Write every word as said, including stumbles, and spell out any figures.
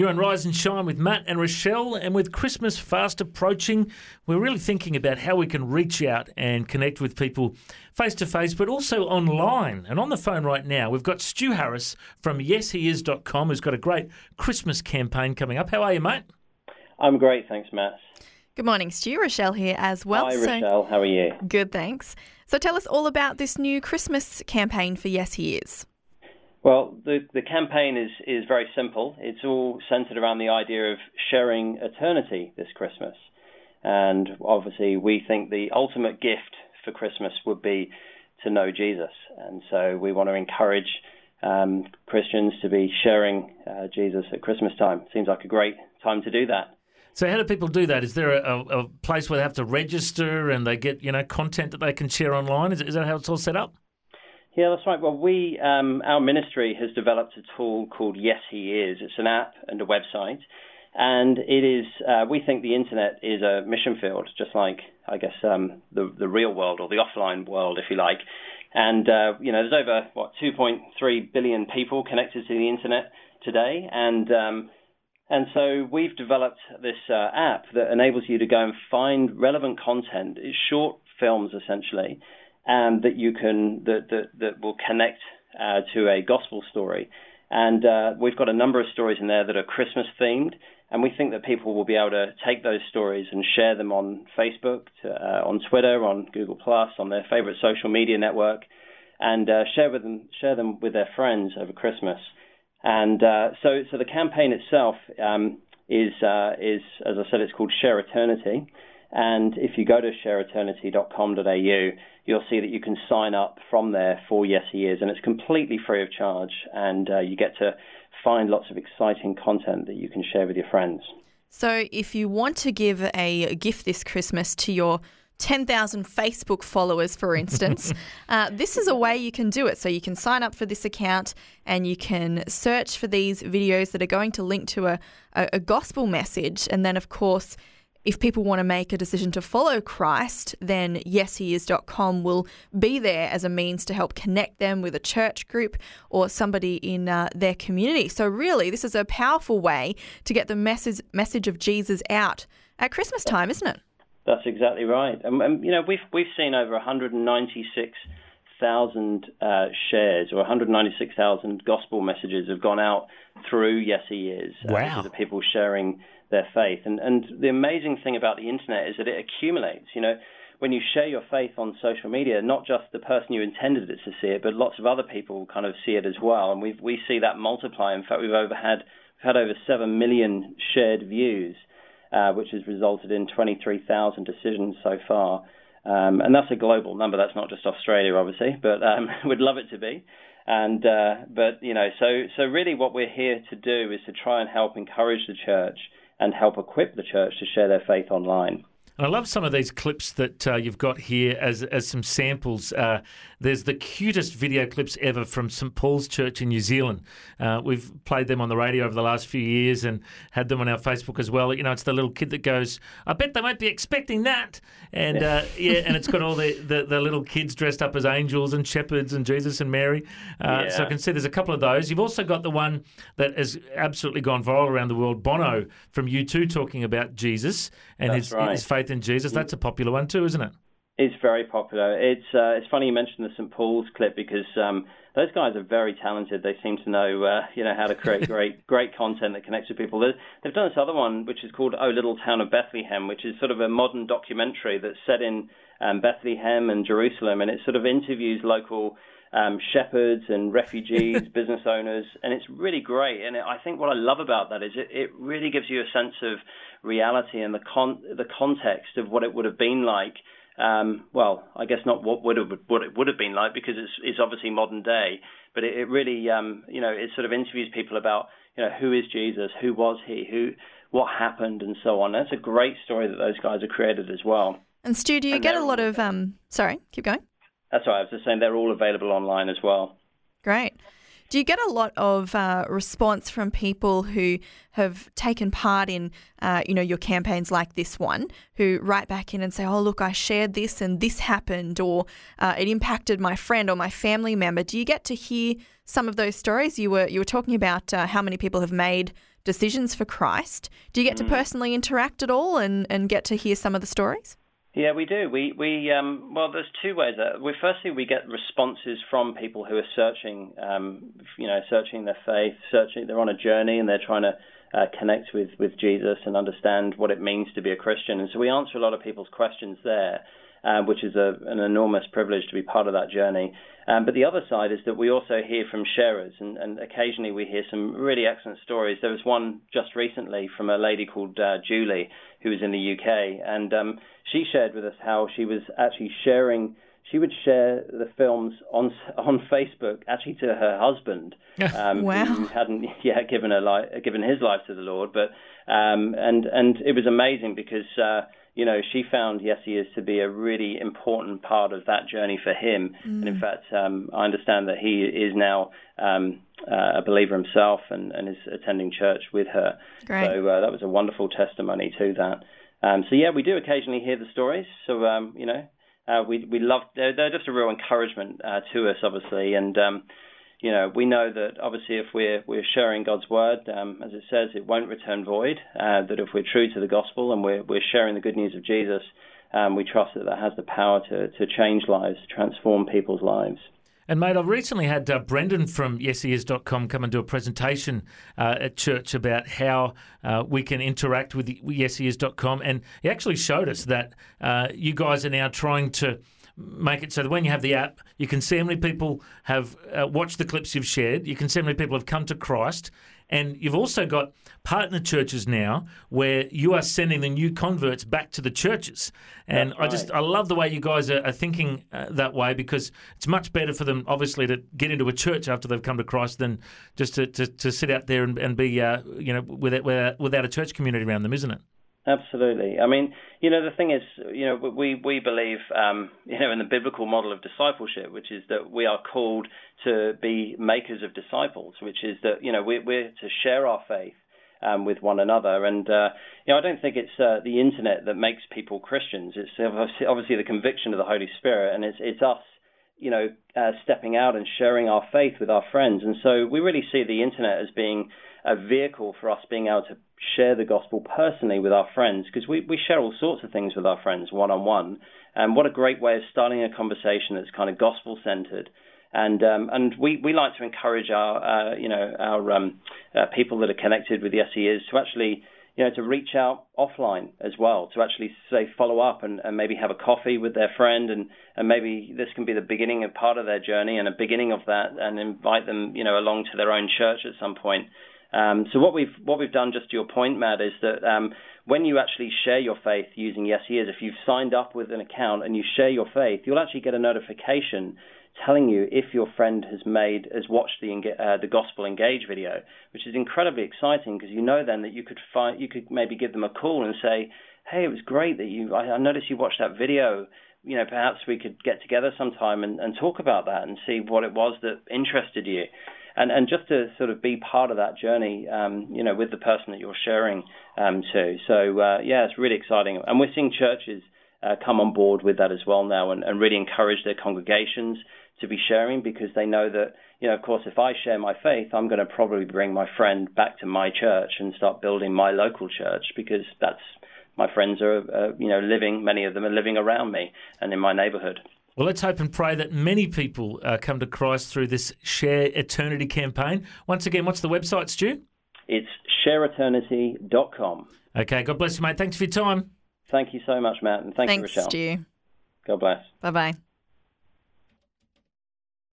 You're on Rise and Shine with Matt and Rochelle, and with Christmas fast approaching, we're really thinking about how we can reach out and connect with people face-to-face, but also online. And on the phone right now, we've got Stu Harris from yes he is dot com, who's got a great Christmas campaign coming up. How are you, mate? I'm great, thanks, Matt. Good morning, Stu. Rochelle here as well. Hi, so, Rochelle. How are you? Good, thanks. So tell us all about this new Christmas campaign for Yes He Is. Well, the, the campaign is, is very simple. It's all centred around the idea of sharing eternity this Christmas. And obviously we think the ultimate gift for Christmas would be to know Jesus. And so we want to encourage um, Christians to be sharing uh, Jesus at Christmas time. Seems like a great time to do that. So how do people do that? Is there a, a place where they have to register and they get, you know, content that they can share online? Is, is that how it's all set up? Yeah, that's right. Well, we, um, our ministry has developed a tool called Yes He Is. It's an app and a website. And it is, uh, we think the internet is a mission field, just like, I guess, um, the, the real world or the offline world, if you like. And, uh, you know, there's over, what, two point three billion people connected to the internet today. And, um, And so we've developed this uh, app that enables you to go and find relevant content. It's short films, essentially, um, that you can that that, that will connect uh, to a gospel story. And uh, we've got a number of stories in there that are Christmas themed, and we think that people will be able to take those stories and share them on Facebook, to, uh, on Twitter, on Google Plus, on their favorite social media network, and uh, share with them share them with their friends over Christmas. And uh, so, so the campaign itself um, is, uh, is, as I said, it's called Share Eternity. And if you go to share eternity dot com dot a u, you'll see that you can sign up from there for Yes He Is, and it's completely free of charge. And uh, you get to find lots of exciting content that you can share with your friends. So, if you want to give a gift this Christmas to your ten thousand Facebook followers, for instance, uh, this is a way you can do it. So you can sign up for this account and you can search for these videos that are going to link to a, a, a gospel message. And then, of course, if people want to make a decision to follow Christ, then yes he is dot com will be there as a means to help connect them with a church group or somebody in uh, their community. So really, this is a powerful way to get the message message of Jesus out at Christmas time, isn't it? That's exactly right. And, and, you know, we've we've seen over one hundred ninety-six thousand uh, shares or one hundred ninety-six thousand gospel messages have gone out through Yes He Is. Wow. Uh, to the people sharing their faith. And, and the amazing thing about the internet is that it accumulates. You know, when you share your faith on social media, not just the person you intended it to see it, but lots of other people kind of see it as well. And we we see that multiply. In fact, we've over had, we've had over seven million shared views, Uh, which has resulted in twenty-three thousand decisions so far. Um, and that's a global number. That's not just Australia, obviously, but um, we'd love it to be. And uh, but, you know, so so really what we're here to do is to try and help encourage the church and help equip the church to share their faith online. And I love some of these clips that uh, you've got here as as some samples. Uh, there's the cutest video clips ever from St Paul's Church in New Zealand. Uh, we've played them on the radio over the last few years and had them on our Facebook as well. You know, it's the little kid that goes, "I bet they won't be expecting that." And yeah, uh, yeah and it's got all the, the, the little kids dressed up as angels and shepherds and Jesus and Mary. Uh, yeah. So I can see there's a couple of those. You've also got the one that has absolutely gone viral around the world, Bono from U two talking about Jesus and his, right. his faith in Jesus. That's a popular one too, isn't it? It's very popular. It's uh, it's funny you mentioned the St Paul's clip because um, those guys are very talented. They seem to know uh, you know how to create great great content that connects with people. They've done this other one which is called Oh, Little Town of Bethlehem, which is sort of a modern documentary that's set in um, Bethlehem and Jerusalem, and it sort of interviews local um, shepherds and refugees, business owners, and it's really great. And it, I think what I love about that is it, it really gives you a sense of reality and the con- the context of what it would have been like. Um, well, I guess not what would have, what it would have been like because it's it's obviously modern day, but it, it really um, you know it sort of interviews people about you know who is Jesus, who was he, who what happened, and so on. That's a great story that those guys have created as well. And Stu, do you and get a lot of um? Sorry, keep going. That's all right. I was just saying they're all available online as well. Great. Do you get a lot of uh, response from people who have taken part in, uh, you know, your campaigns like this one, who write back in and say, oh, look, I shared this and this happened, or uh, it impacted my friend or my family member? Do you get to hear some of those stories? You were you were talking about uh, how many people have made decisions for Christ. Do you get mm. to personally interact at all and, and get to hear some of the stories? Yeah, we do. We we um, well, there's two ways. We firstly we get responses from people who are searching, um, you know, searching their faith, searching. They're on a journey and they're trying to uh, connect with, with Jesus and understand what it means to be a Christian. And so we answer a lot of people's questions there, uh, which is a, an enormous privilege to be part of that journey. Um, but the other side is that we also hear from sharers, and, and occasionally we hear some really excellent stories. There was one just recently from a lady called uh, Julie, who was in the U K, and um, she shared with us how she was actually sharing. She would share the films on on Facebook, actually to her husband, um, wow. who hadn't yet given her life, given his life to the Lord. But um, and and it was amazing because uh, you know she found YesHeIs to be a really important part of that journey for him. Mm. And in fact, um, I understand that he is now um, uh, a believer himself and, and is attending church with her. Great. So uh, that was a wonderful testimony to that. Um, so yeah, we do occasionally hear the stories. So um, you know. Uh, we we love they're, they're just a real encouragement uh, to us, obviously, and um, you know we know that obviously if we're we're sharing God's word, um, as it says, it won't return void. Uh, that if we're true to the gospel and we're we're sharing the good news of Jesus, um, we trust that that has the power to to change lives, transform people's lives. And mate, I recently had uh, Brendan from yes he is dot com come and do a presentation uh, at church about how uh, we can interact with yes he is dot com, and he actually showed us that uh, you guys are now trying to make it so that when you have the app, you can see how many people have uh, watched the clips you've shared, you can see how many people have come to Christ, and you've also got partner churches now where you are sending the new converts back to the churches. And right. I just, I love the way you guys are, are thinking uh, that way, because it's much better for them, obviously, to get into a church after they've come to Christ than just to, to, to sit out there and, and be, uh, you know, without, without, without a church community around them, isn't it? Absolutely. I mean, you know, the thing is, you know, we we believe, um, you know, in the biblical model of discipleship, which is that we are called to be makers of disciples, which is that, you know, we, we're to share our faith um, with one another. And, uh, you know, I don't think it's uh, the internet that makes people Christians. It's obviously, obviously the conviction of the Holy Spirit, and it's it's us, you know, uh, stepping out and sharing our faith with our friends. And so we really see the internet as being a vehicle for us being able to share the gospel personally with our friends, because we, we share all sorts of things with our friends one-on-one, and what a great way of starting a conversation that's kind of gospel-centered. And um, and we, we like to encourage our uh, you know our um, uh, people that are connected with YesHeIs to actually you know to reach out offline as well, to actually say follow up and, and maybe have a coffee with their friend, and, and maybe this can be the beginning of part of their journey and a beginning of that, and invite them you know along to their own church at some point. Um, so what we've what we've done, just to your point, Matt, is that um, when you actually share your faith using YesHeIs, if you've signed up with an account and you share your faith, you'll actually get a notification telling you if your friend has made has watched the uh, the Gospel Engage video, which is incredibly exciting, because you know then that you could find you could maybe give them a call and say, hey, it was great that you I, I noticed you watched that video. You know, perhaps we could get together sometime and, and talk about that and see what it was that interested you. And and just to sort of be part of that journey, um, you know, with the person that you're sharing um, to. So, uh, yeah, it's really exciting. And we're seeing churches uh, come on board with that as well now, and, and really encourage their congregations to be sharing, because they know that, you know, of course, if I share my faith, I'm going to probably bring my friend back to my church and start building my local church, because that's my friends are, uh, you know, living, many of them are living around me and in my neighborhood. Well, let's hope and pray that many people uh, come to Christ through this Share Eternity campaign. Once again, what's the website, Stu? It's share eternity dot com. Okay, God bless you, mate. Thanks for your time. Thank you so much, Matt, and thank Thanks, you, Rochelle. Thanks, Stu. God bless. Bye-bye.